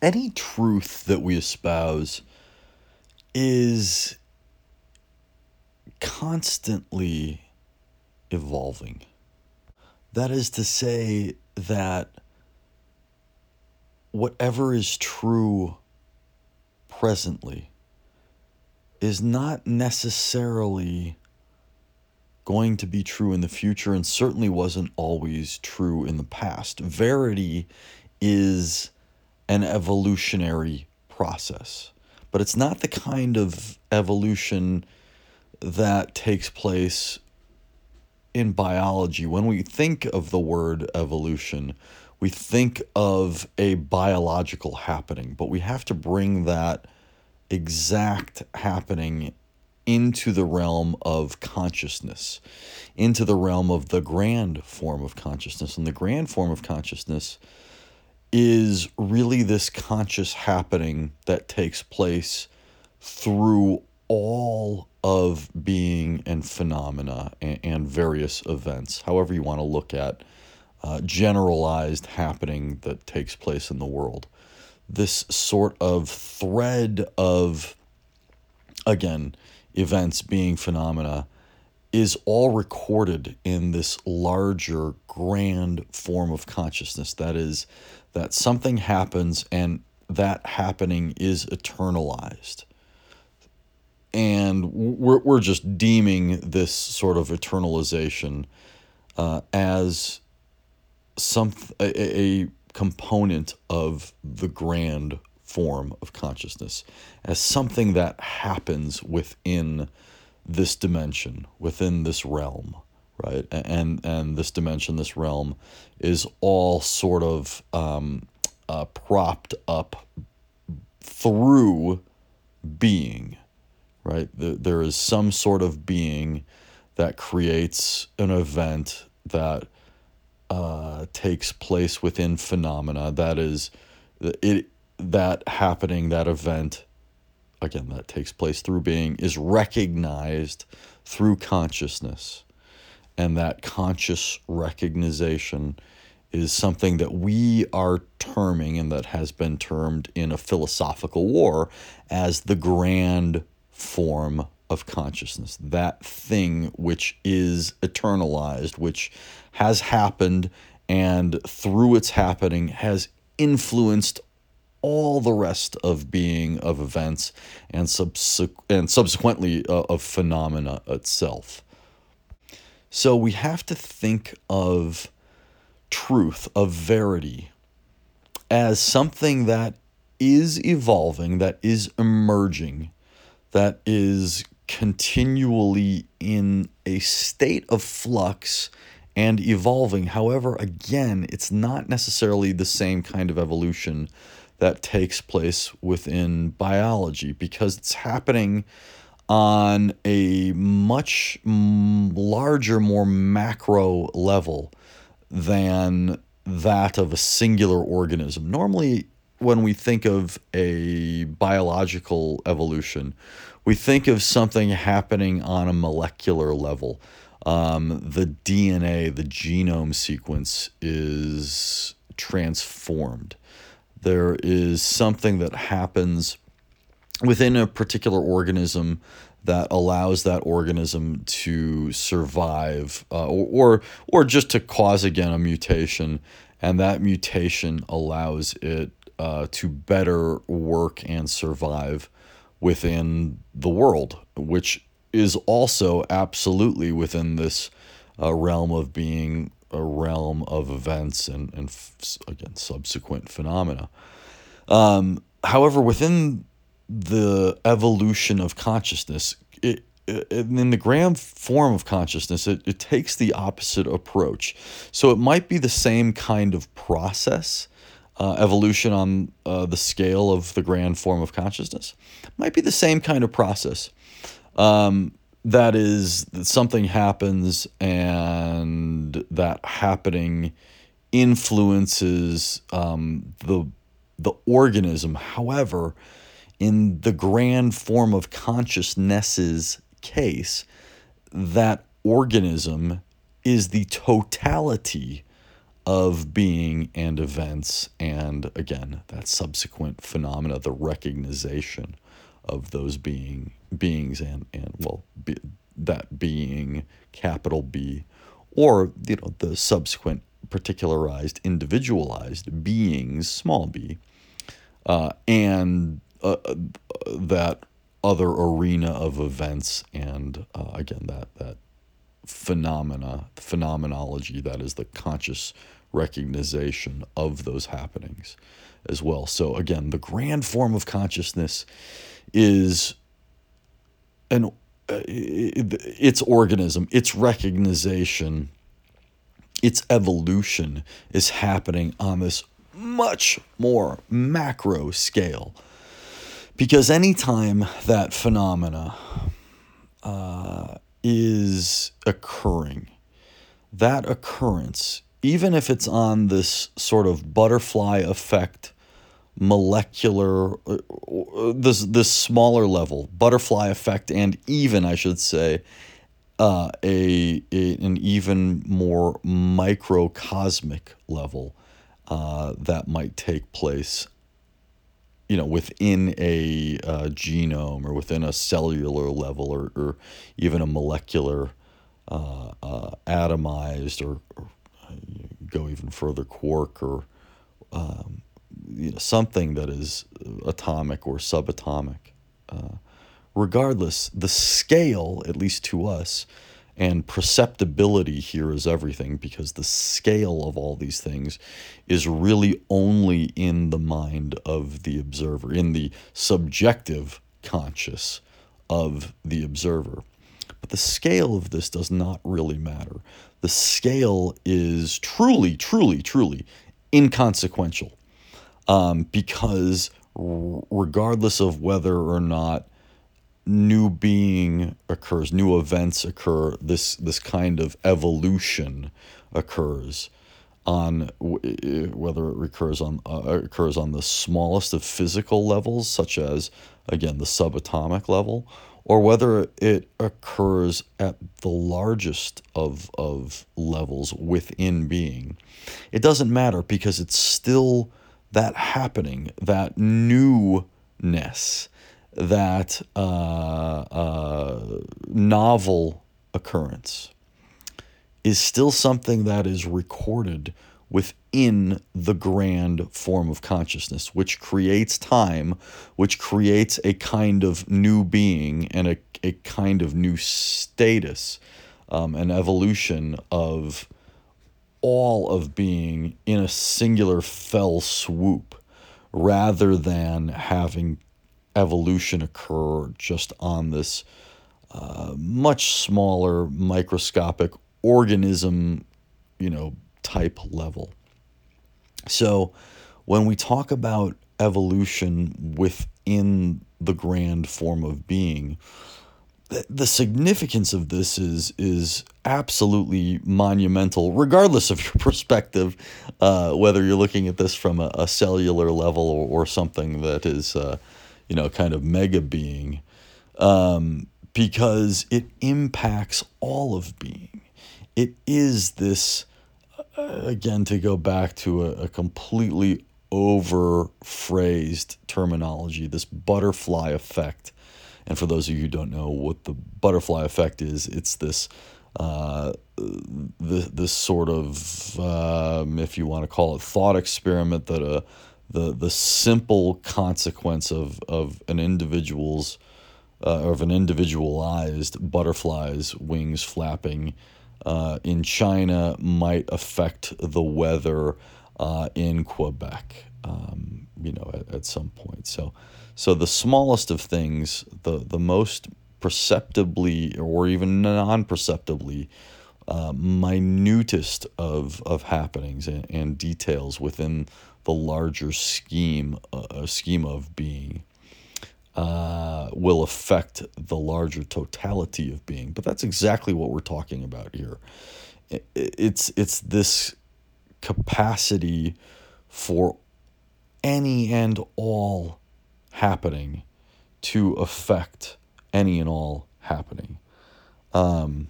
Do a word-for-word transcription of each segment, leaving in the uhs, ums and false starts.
any truth that we espouse is constantly evolving. That is to say that whatever is true presently is not necessarily going to be true in the future, and certainly wasn't always true in the past. Verity is an evolutionary process, but it's not the kind of evolution that takes place in biology. When we think of the word evolution, we think of a biological happening, but we have to bring that exact happening into the realm of consciousness, into the realm of the grand form of consciousness. And the grand form of consciousness is really this conscious happening that takes place through all of being and phenomena and, and various events, however you want to look at Uh, generalized happening that takes place in the world. This sort of thread of, again, events being phenomena is all recorded in this larger, grand form of consciousness. That is, that something happens and that happening is eternalized. And we're, we're just deeming this sort of eternalization uh, as some a, a component of the grand form of consciousness, as something that happens within this dimension, within this realm, right? And and this dimension, this realm, is all sort of um, uh, propped up through being, right? The, there is some sort of being that creates an event that Uh, takes place within phenomena. That is, it that happening, that event, again, that takes place through being, is recognized through consciousness. And that conscious recognition is something that we are terming, and that has been termed in a philosophical war, as the grand form of consciousness, that thing which is eternalized, which has happened, and through its happening has influenced all the rest of being, of events, and subsequ- and subsequently uh, of phenomena itself. So we have to think of truth, of verity, as something that is evolving, that is emerging, that is continually in a state of flux and evolving. However, again, it's not necessarily the same kind of evolution that takes place within biology, because it's happening on a much larger, more macro level than that of a singular organism. Normally, when we think of a biological evolution, we think of something happening on a molecular level. Um, the D N A, the genome sequence, is transformed. There is something that happens within a particular organism that allows that organism to survive uh, or, or or just to cause, again, a mutation, and that mutation allows it Uh, to better work and survive within the world, which is also absolutely within this uh, realm of being, a realm of events and, and f- again, subsequent phenomena. Um, however, within the evolution of consciousness, it, it, in the grand form of consciousness, it, it takes the opposite approach. So it might be the same kind of process, Uh, evolution on uh, the scale of the grand form of consciousness might be the same kind of process. Um, that is, that something happens, and that happening influences um, the the organism. However, in the grand form of consciousness's case, that organism is the totality of being and events, and again, that subsequent phenomena, the recognition of those being beings and, and well, be, that being, capital B, or, you know, the subsequent particularized, individualized beings, small b, uh, and uh, that other arena of events and, uh, again, that, that phenomena, phenomenology, that is the conscious recognition of those happenings as well. So again, the grand form of consciousness is an uh, its organism, its recognition, its evolution is happening on this much more macro scale, because anytime that phenomena uh, is occurring, that occurrence, even if it's on this sort of butterfly effect, molecular, this this smaller level, butterfly effect, and even, I should say, uh, a, a an even more microcosmic level uh, that might take place, you know, within a uh, genome or within a cellular level or, or even a molecular, uh, uh, atomized, or, or go even further, quark, or um, you know, something that is atomic or subatomic. Uh, regardless, the scale, at least to us, and perceptibility here is everything, because the scale of all these things is really only in the mind of the observer, in the subjective conscious of the observer. But the scale of this does not really matter. The scale is truly, truly, truly inconsequential, um, because r- regardless of whether or not new being occurs, new events occur, this this kind of evolution occurs on whether it recurs on uh, occurs on the smallest of physical levels, such as, again, the subatomic level, or whether it occurs at the largest of of levels within being. It doesn't matter, because it's still that happening, that newness, that uh, uh, novel occurrence is still something that is recorded within the grand form of consciousness, which creates time, which creates a kind of new being and a, a kind of new status, um, an evolution of all of being in a singular fell swoop, rather than having evolution occur just on this uh, much smaller microscopic organism, you know, type level. So when we talk about evolution within the grand form of being, the, the significance of this is is absolutely monumental, regardless of your perspective, uh, whether you're looking at this from a, a cellular level or, or something that is uh, you know, kind of mega being, um, because it impacts all of being. It is this, uh, again, to go back to a, a completely over-phrased terminology, this butterfly effect. And for those of you who don't know what the butterfly effect is, it's this, uh, the, this sort of, um, if you want to call it, thought experiment that a the the simple consequence of of an individual's uh, of an individualized butterfly's wings flapping uh, in China might affect the weather uh, in Quebec, um, you know, at, at some point. So so the smallest of things, the the most perceptibly or even non-perceptibly uh, minutest of of happenings and, and details within the larger scheme, uh, scheme of being, uh, will affect the larger totality of being. But that's exactly what we're talking about here. It's it's this capacity for any and all happening to affect any and all happening. Um,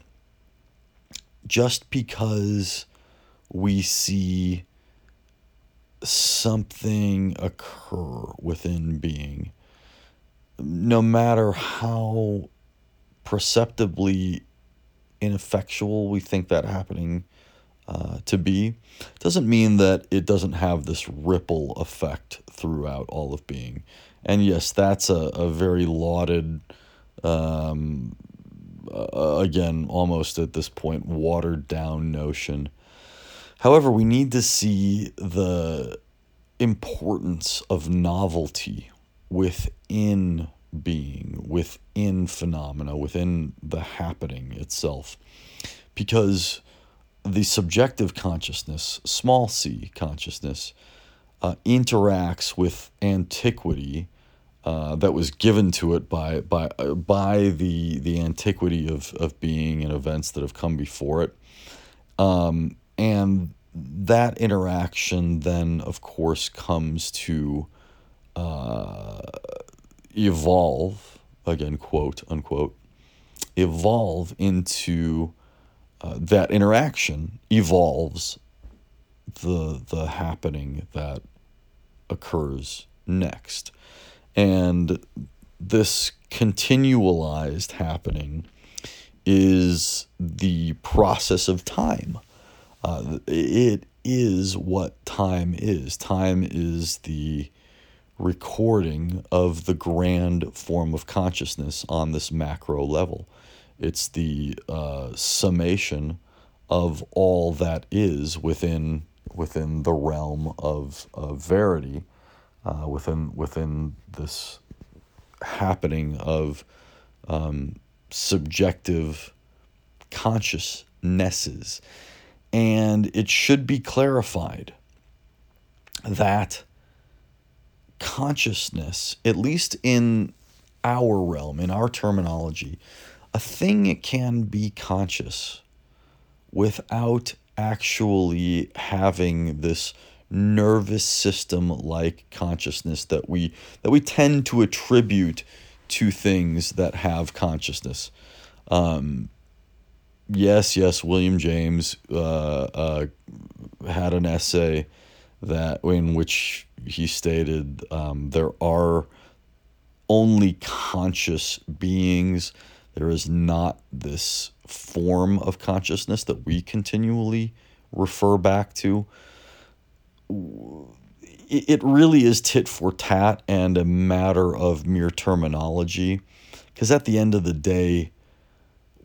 just because we see something occur within being, no matter how perceptibly ineffectual we think that happening uh, to be. Doesn't mean that it doesn't have this ripple effect throughout all of being. And yes, that's a, a very lauded, um, uh, again, almost at this point, watered down notion. However, we need to see the importance of novelty within being, within phenomena, within the happening itself, because the subjective consciousness, small c consciousness, uh, interacts with antiquity uh, that was given to it by by uh, by the the antiquity of of being and events that have come before it, um, and that interaction then, of course, comes to uh, evolve, again, quote, unquote, evolve into uh, that interaction evolves the the happening that occurs next. And this continualized happening is the process of time. Uh, it is what time is. Time is the recording of the grand form of consciousness on this macro level. It's the uh, summation of all that is within within the realm of, of verity, uh, within within this happening of um, subjective consciousnesses, and it should be clarified that consciousness, at least in our realm, in our terminology, a thing can be conscious without actually having this nervous system like consciousness that we that we tend to attribute to things that have consciousness. Um, yes, yes, William James uh, uh, had an essay that in which he stated um, there are only conscious beings. There is not this form of consciousness that we continually refer back to. It really is tit for tat and a matter of mere terminology, because at the end of the day,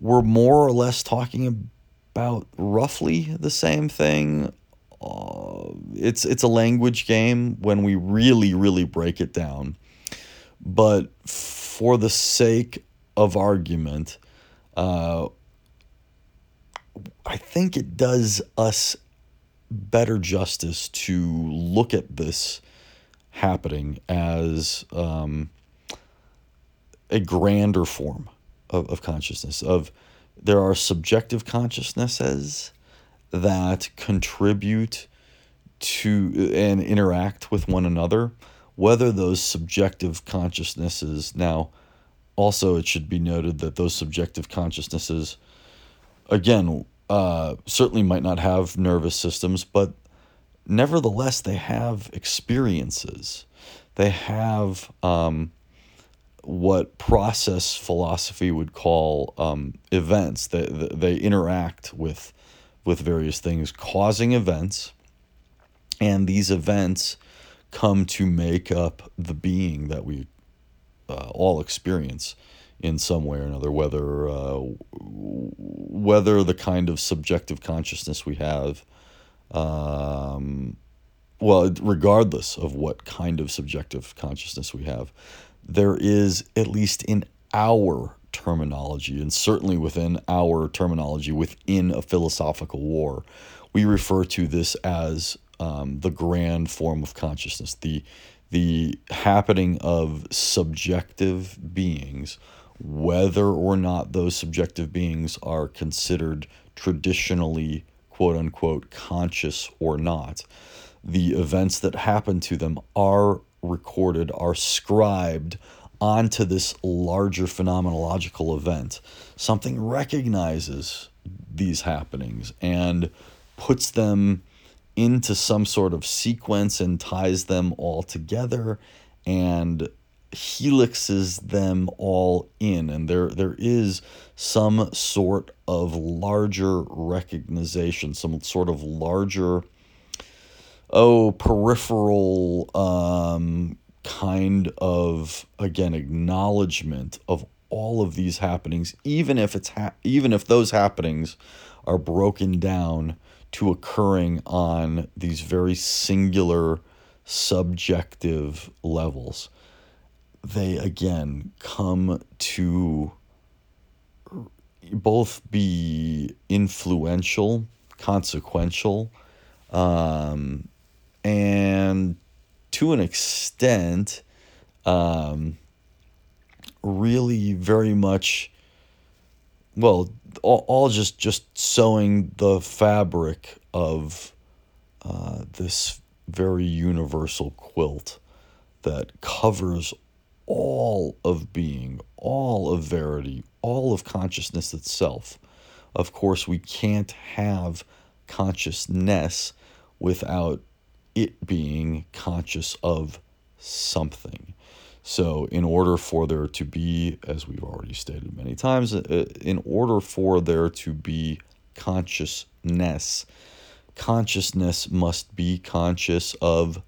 we're more or less talking about roughly the same thing. Uh, it's it's a language game when we really, really break it down. But for the sake of argument, uh, I think it does us better justice to look at this happening as um, a grander form of, of consciousness. Of there are subjective consciousnesses that contribute to and interact with one another, whether those subjective consciousnesses, now also it should be noted that those subjective consciousnesses, again, uh, certainly might not have nervous systems, but nevertheless they have experiences. They have um, what process philosophy would call um, events. They, they interact with with various things, causing events, and these events come to make up the being that we uh, all experience in some way or another, whether uh, whether the kind of subjective consciousness we have, um, well, regardless of what kind of subjective consciousness we have, there is, at least in our terminology, and certainly within our terminology within a philosophical war, we refer to this as um, the grand form of consciousness, the the happening of subjective beings, whether or not those subjective beings are considered traditionally quote unquote conscious or not. The events that happen to them are recorded, are scribed onto this larger phenomenological event. Something recognizes these happenings and puts them into some sort of sequence and ties them all together and helixes them all in. And there there is some sort of larger recognition, some sort of larger, oh, peripheral um, kind of, again, acknowledgement of all of these happenings, even if it's ha- even if those happenings are broken down to occurring on these very singular subjective levels, they again come to both be influential, consequential, um, and to an extent, um, really very much, well, all, all just, just sewing the fabric of uh, this very universal quilt that covers all of being, all of verity, all of consciousness itself. Of course, we can't have consciousness without it being conscious of something. So in order for there to be, as we've already stated many times, in order for there to be consciousness, consciousness must be conscious of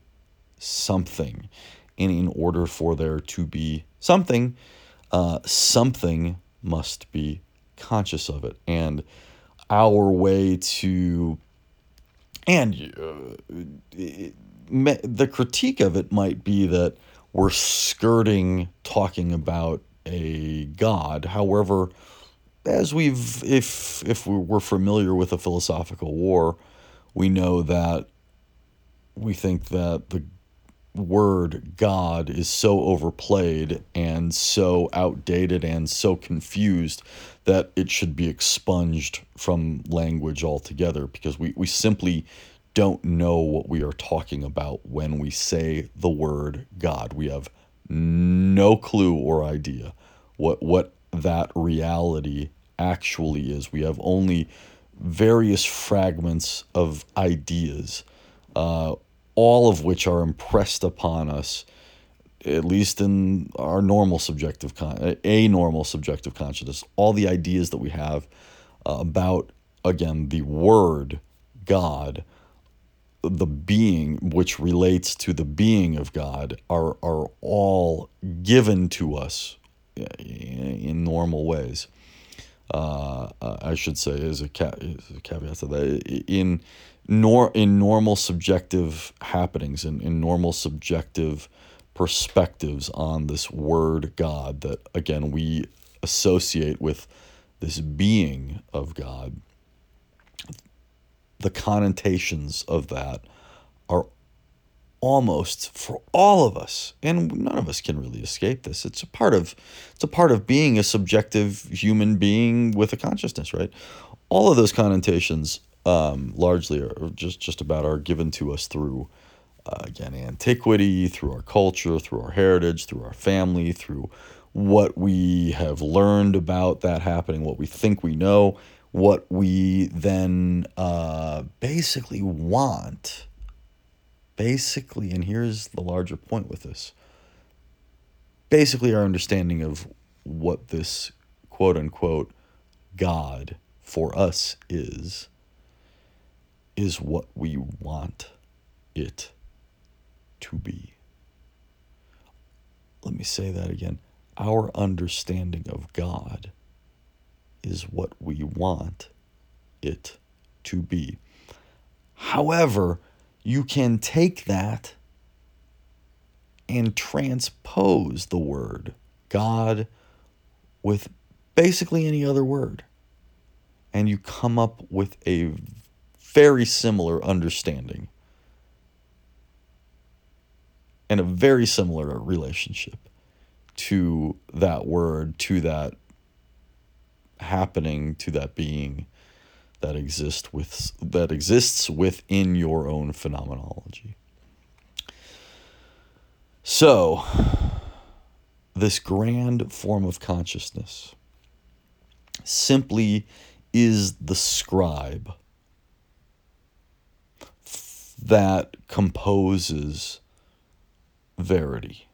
something. And in order for there to be something, uh, something must be conscious of it. And our way to, and uh, it, the critique of it might be that we're skirting talking about a God. However, as we've, if if we were familiar with a philosophical war, we know that we think that the word God is so overplayed and so outdated and so confused that it should be expunged from language altogether, because we, we simply don't know what we are talking about when we say the word God. We have no clue or idea what what that reality actually is. We have only various fragments of ideas, uh, all of which are impressed upon us, at least in our normal subjective, con- a normal subjective consciousness, all the ideas that we have uh, about, again, the word God, the being which relates to the being of God, are are all given to us in normal ways. Uh, I should say, as a, ca- as a caveat to that, in nor in normal subjective happenings, in, in normal subjective perspectives on this word God that, again, we associate with this being of God, the connotations of that are almost, for all of us, and none of us can really escape this, it's a part of it's a part of being a subjective human being with a consciousness, right? All of those connotations um, largely are just, just about are given to us through, uh, again, antiquity, through our culture, through our heritage, through our family, through what we have learned about that happening, what we think we know, what we then uh, basically want, basically, and here's the larger point with this, basically our understanding of what this quote-unquote God for us is, is what we want it to be. Let me say that again. Our understanding of God is what we want it to be. However, you can take that and transpose the word God with basically any other word, and you come up with a very similar understanding and a very similar relationship to that word, to that happening, to that being that exists with that exists within your own phenomenology. So this grand form of consciousness simply is the scribe that composes Verity.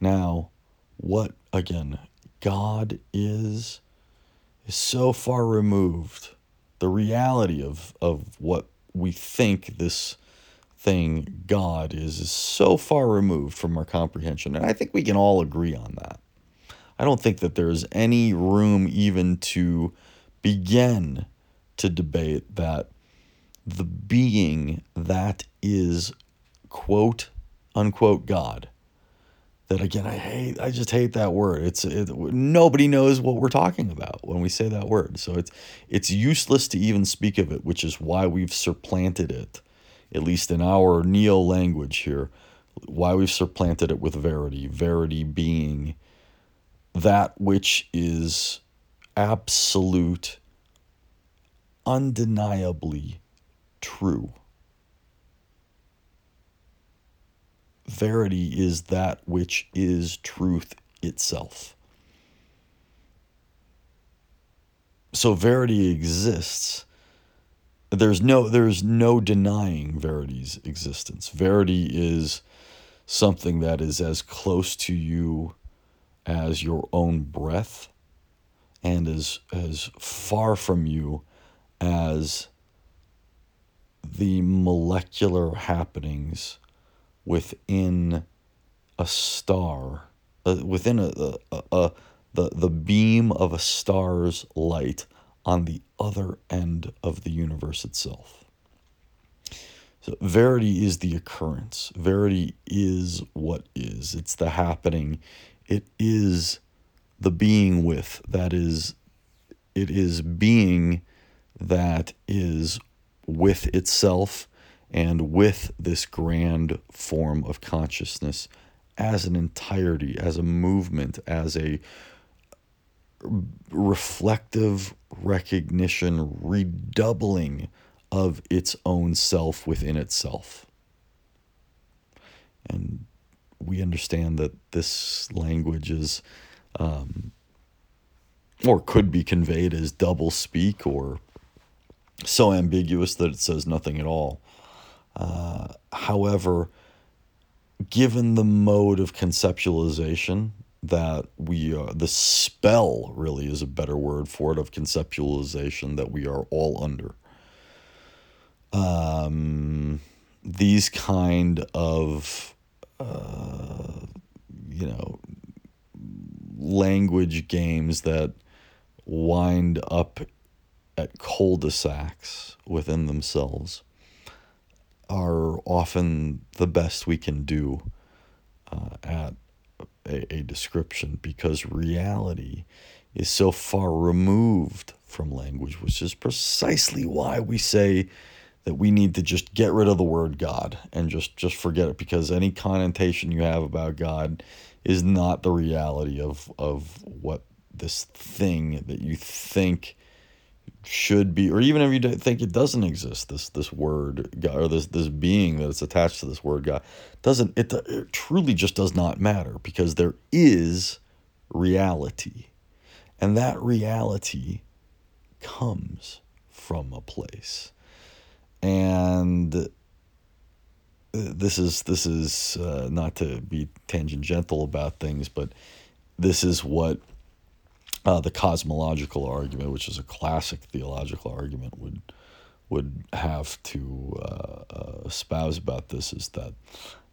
Now, what, again, God is, is so far removed. The reality of, of what we think this thing God is is so far removed from our comprehension. And I think we can all agree on that. I don't think that there's any room even to begin to debate that the being that is quote unquote God, that again, I hate, I just hate that word. It's it, nobody knows what we're talking about when we say that word. So it's, it's useless to even speak of it, which is why we've supplanted it, at least in our neo language here, why we've supplanted it with verity, verity being that which is absolute, undeniably true. Verity is that which is truth itself. So verity exists. There's no, there's no denying verity's existence. Verity is something that is as close to you as your own breath and as, as far from you as the molecular happenings within a star, uh, within a, a, a, a the the beam of a star's light on the other end of the universe itself. So verity is the occurrence. Verity is what is. It's the happening. It is the being with. That is, it is being that is with itself and with this grand form of consciousness as an entirety, as a movement, as a reflective recognition, redoubling of its own self within itself. And we understand that this language is, um, or could be conveyed as double speak, or so ambiguous that it says nothing at all. Uh, however, given the mode of conceptualization that we are, the spell really is a better word for it, of conceptualization that we are all under. Um, these kind of, uh, you know, language games that wind up at cul-de-sacs within themselves are often the best we can do uh, at a, a description, because reality is so far removed from language, which is precisely why we say that we need to just get rid of the word God and just, just forget it, because any connotation you have about God is not the reality of, of what this thing that you think should be, or even if you think it doesn't exist, this this word God, or this this being that it's attached to this word God, doesn't it, it truly just does not matter, because there is reality, and that reality comes from a place. And this is this is uh, not to be tangential about things, but this is what Uh, the cosmological argument, which is a classic theological argument, would would have to uh, uh, espouse about this, is that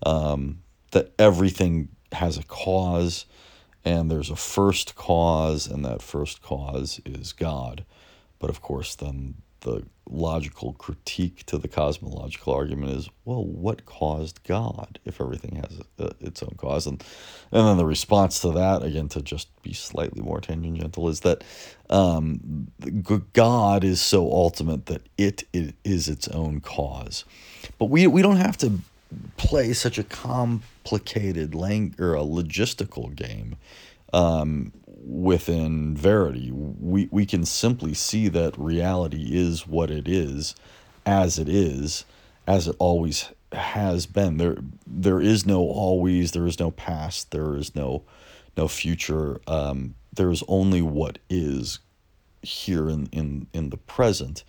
um, that everything has a cause, and there's a first cause, and that first cause is God. But of course, then the logical critique to the cosmological argument is, well, what caused God if everything has a, a, its own cause? And and then the response to that, again, to just be slightly more tangential, is that um, God is so ultimate that it, it is its own cause. But we we don't have to play such a complicated lang- or a logistical game um within verity. We we can simply see that reality is what it is, as it is, as it always has been. There there is no always, there is no past, there is no no future. Um, there is only what is. here in, in, in the present,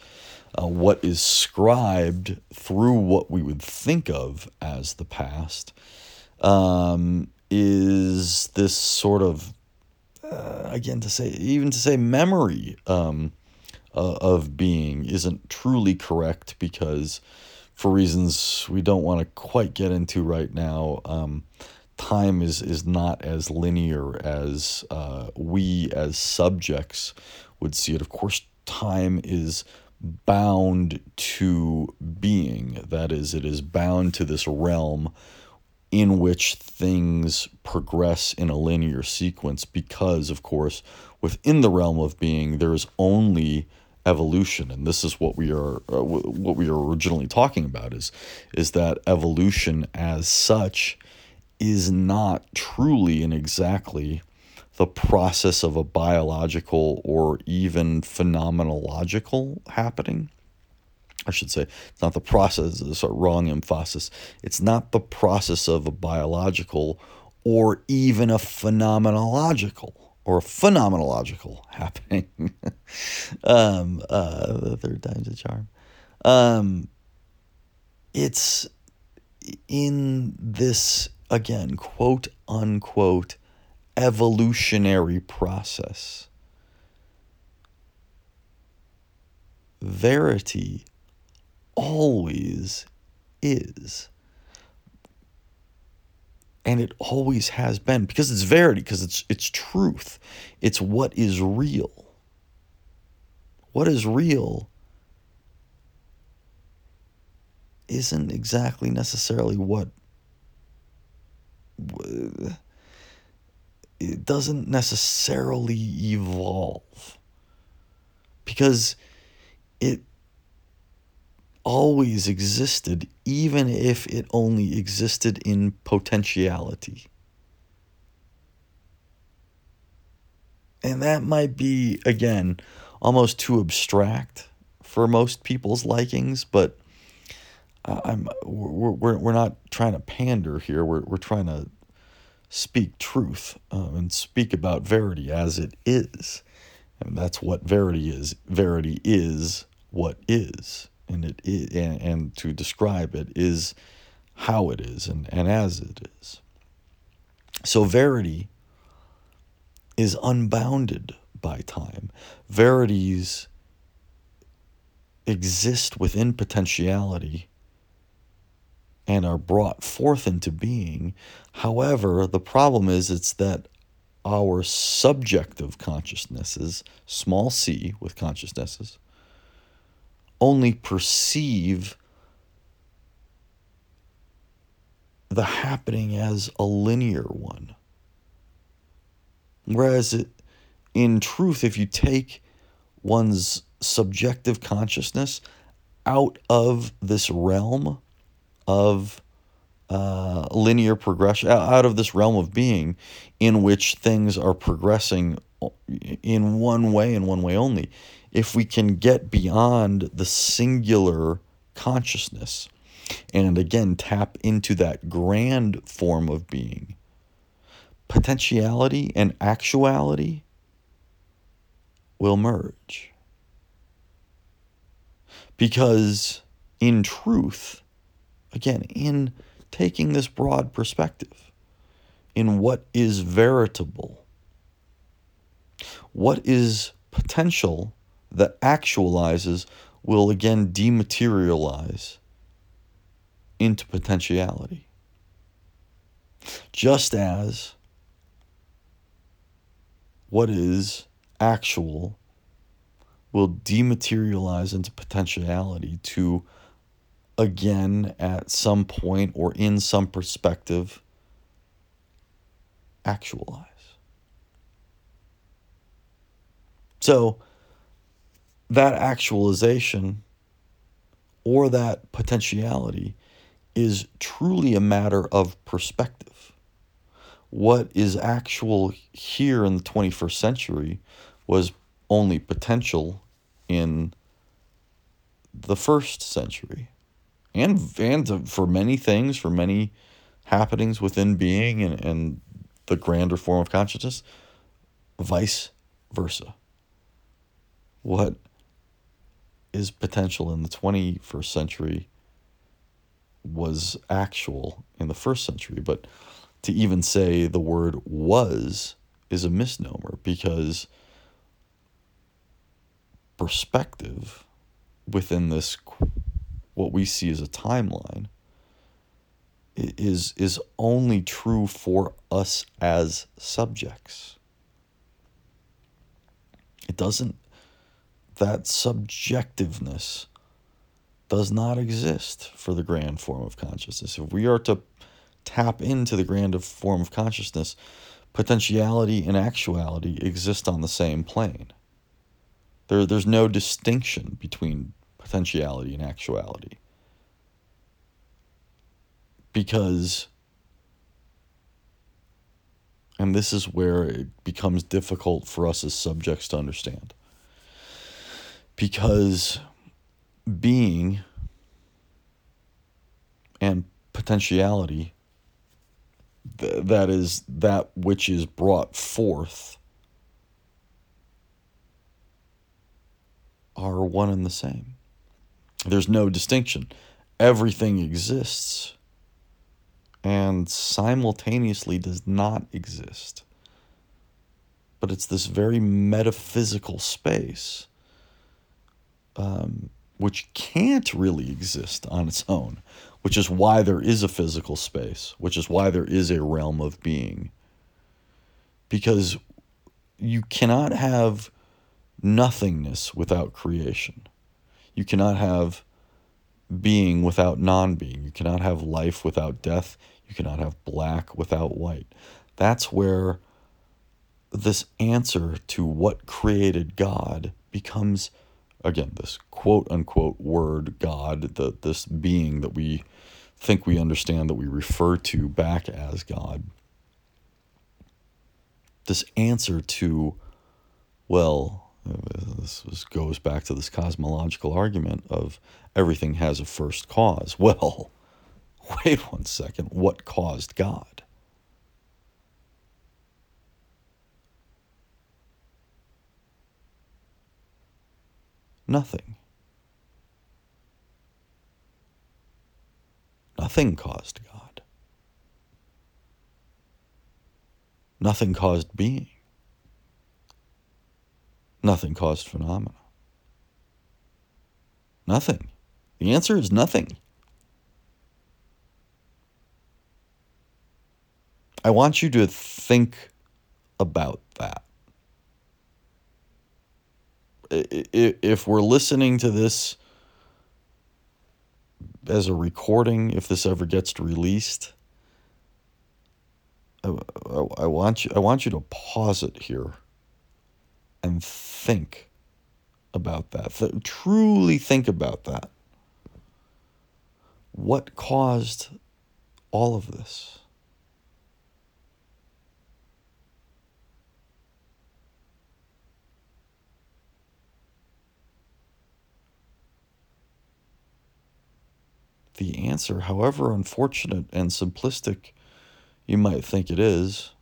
uh, what is scribed through what we would think of as the past, um, is this sort of, uh, again, to say, even to say memory um, uh, of being isn't truly correct, because for reasons we don't want to quite get into right now, um, time is, is not as linear as uh, we as subjects would see it. Of course, time is bound to being. That is, it is bound to this realm in which things progress in a linear sequence because, of course, within the realm of being, there is only evolution. And this is what we are uh, w- what we are originally talking about, is, is that evolution as such is not truly and exactly the process of a biological or even phenomenological happening. I should say, it's not the process, it's a wrong emphasis. It's not the process of a biological or even a phenomenological or a phenomenological happening. um, uh, the third time's a charm. Um, it's in this, again, quote unquote, evolutionary process. Verity always is. And it always has been, because it's verity, because it's it's truth. It's what is real. What is real isn't exactly necessarily what it doesn't necessarily evolve, because it always existed, even if it only existed in potentiality. And that might be, again, almost too abstract for most people's likings, but I'm we're we're, we're not trying to pander here. We're we're trying to speak truth um, and speak about verity as it is. And that's what verity is. Verity is what is, and it is, and, and to describe it is how it is and, and as it is. So verity is unbounded by time. Verities exist within potentiality and are brought forth into being. However, the problem is it's that our subjective consciousnesses, small c with consciousnesses, only perceive the happening as a linear one. Whereas it, in truth, if you take one's subjective consciousness out of this realm of uh, linear progression, out of this realm of being in which things are progressing in one way and one way only. If we can get beyond the singular consciousness and again tap into that grand form of being, potentiality and actuality will merge. Because in truth, again, in taking this broad perspective, in what is veritable, what is potential that actualizes will again dematerialize into potentiality. Just as what is actual will dematerialize into potentiality to, again, at some point or in some perspective, actualize. So that actualization or that potentiality is truly a matter of perspective. What is actual here in the twenty-first century was only potential in the first century. And, and for many things, for many happenings within being and, and the grander form of consciousness, vice versa. what is potential in the twenty-first century was actual in the first century. But to even say the word was is a misnomer, because perspective within this, what we see as a timeline, is is only true for us as subjects. It doesn't, that subjectiveness does not exist for the grand form of consciousness. If we are to tap into the grand form of consciousness, potentiality and actuality exist on the same plane. There, there's no distinction between potentiality and actuality, because, and this is where it becomes difficult for us as subjects to understand, because being and potentiality, th- that is that which is brought forth, are one and the same. There's no distinction. Everything exists and simultaneously does not exist. But it's this very metaphysical space, um, which can't really exist on its own, which is why there is a physical space, which is why there is a realm of being. Because you cannot have nothingness without creation. You cannot have being without non-being. You cannot have life without death. You cannot have black without white. That's where this answer to what created God becomes, again, this quote-unquote word God, the, this being that we think we understand, that we refer to back as God. This answer to, well, this was, goes back to this cosmological argument of everything has a first cause. Well, wait one second. What caused God? Nothing. Nothing caused God. Nothing caused being. Nothing caused phenomena. Nothing. The answer is nothing. I want you to think about that. If we're listening to this as a recording, if this ever gets released, I, I, I want you, I want you to pause it here and think about that. Th- truly think about that. What caused all of this? The answer, however unfortunate and simplistic you might think it is,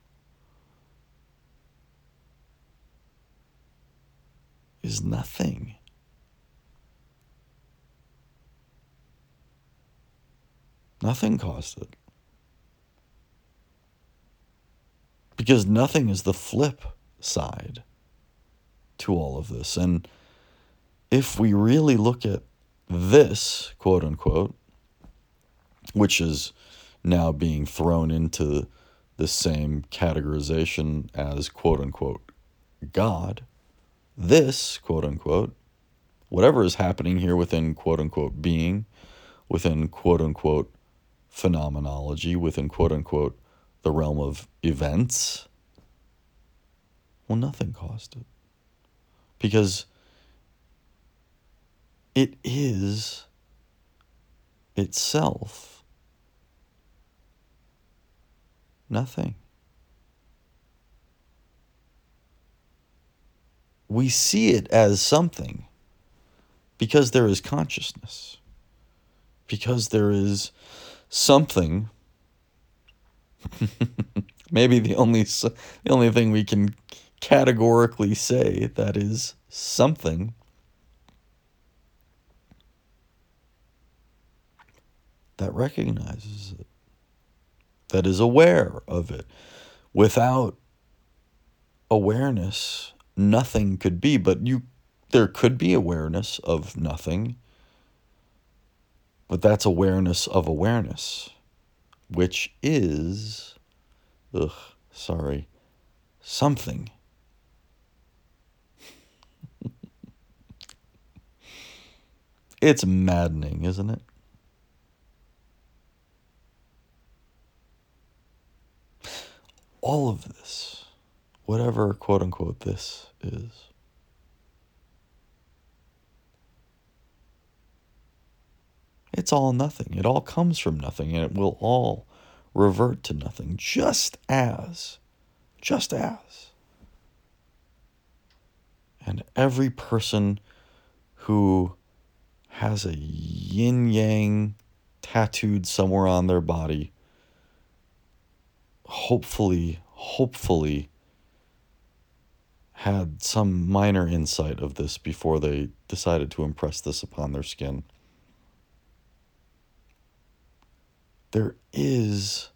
is nothing. Nothing caused it. Because nothing is the flip side to all of this. And if we really look at this, quote unquote, which is now being thrown into the same categorization as quote unquote God, this, quote unquote, whatever is happening here within quote unquote being, within quote unquote phenomenology, within quote unquote the realm of events, well, nothing caused it. Because it is itself nothing. We see it as something because there is consciousness, because there is something. Maybe the only the only thing we can categorically say that is something that recognizes it, that is aware of it. Without awareness, nothing could be, but you there could be awareness of nothing, but that's awareness of awareness, which is, ugh, sorry, something. It's maddening, isn't it? All of this, whatever quote-unquote this is, it's all nothing. It all comes from nothing, and it will all revert to nothing, just as, just as. And every person who has a yin-yang tattooed somewhere on their body hopefully, hopefully had some minor insight of this before they decided to impress this upon their skin. There is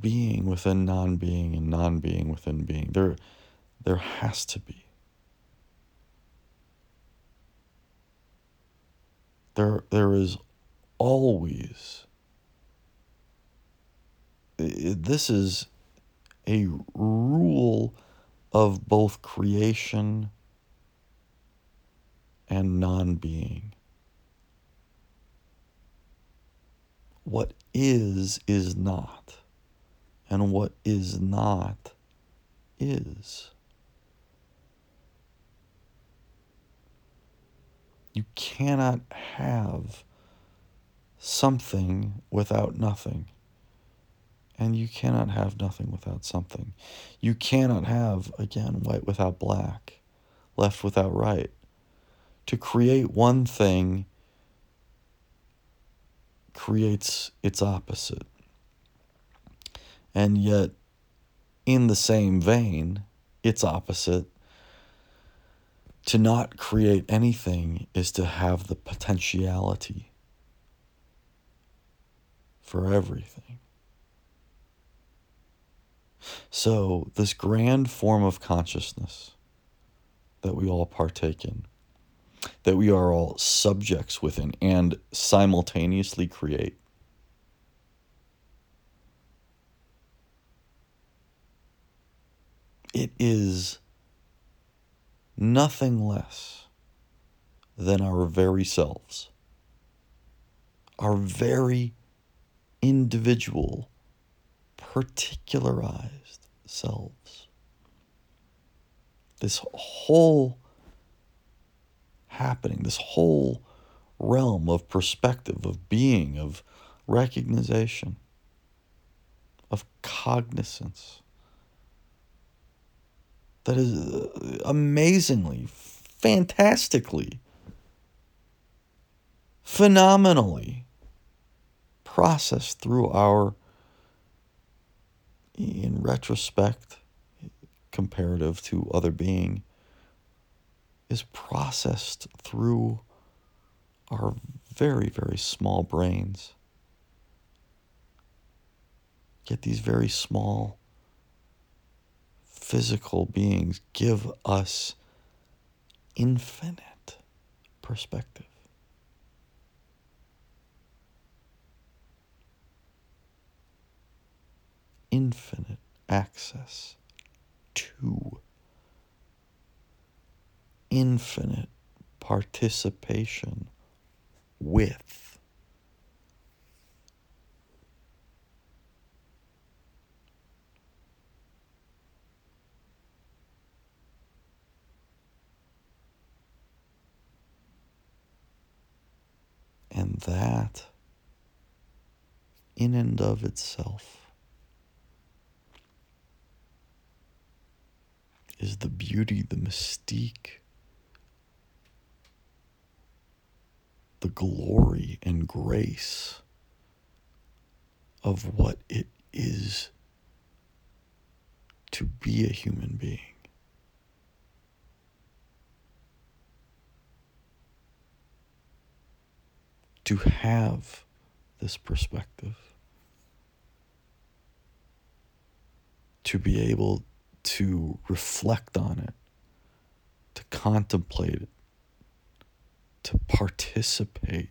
being within non-being and non-being within being. There, there has to be. There, there is always. This is a rule of both creation and non-being. What is, is not. And what is not, is. You cannot have something without nothing, and you cannot have nothing without something. You cannot have, again, white without black, left without right. To create one thing creates its opposite, and yet in the same vein, its opposite, to not create anything, is to have the potentiality for everything. So this grand form of consciousness that we all partake in, that we are all subjects within and simultaneously create, it is nothing less than our very selves, our very individual, particularized selves. This whole happening, this whole realm of perspective, of being, of recognition, of cognizance, that is amazingly, fantastically, phenomenally processed through our, in retrospect, comparative to other being, is processed through our very, very small brains. Yet these very small physical beings give us infinite perspective. Infinite access to infinite participation with. And that, in and of itself, is the beauty, the mystique, the glory and grace of what it is to be a human being. To have this perspective. To be able to reflect on it. To contemplate it. To participate.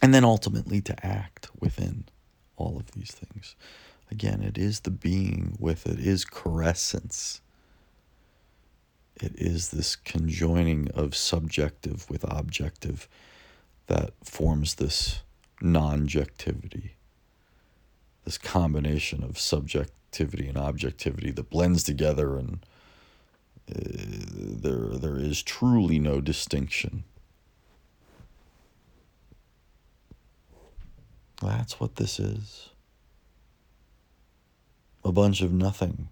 And then ultimately to act within all of these things. Again, it is the being with it, it is coalescence. It is this conjoining of subjective with objective that forms this non-jectivity, this combination of subjectivity and objectivity that blends together, and uh, there there is truly no distinction. That's what this is. A bunch of nothing.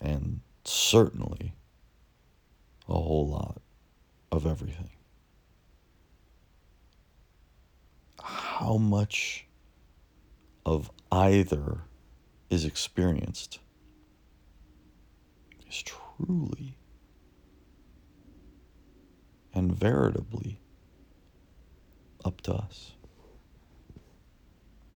And certainly a whole lot of everything. How much of either is experienced is truly and veritably up to us.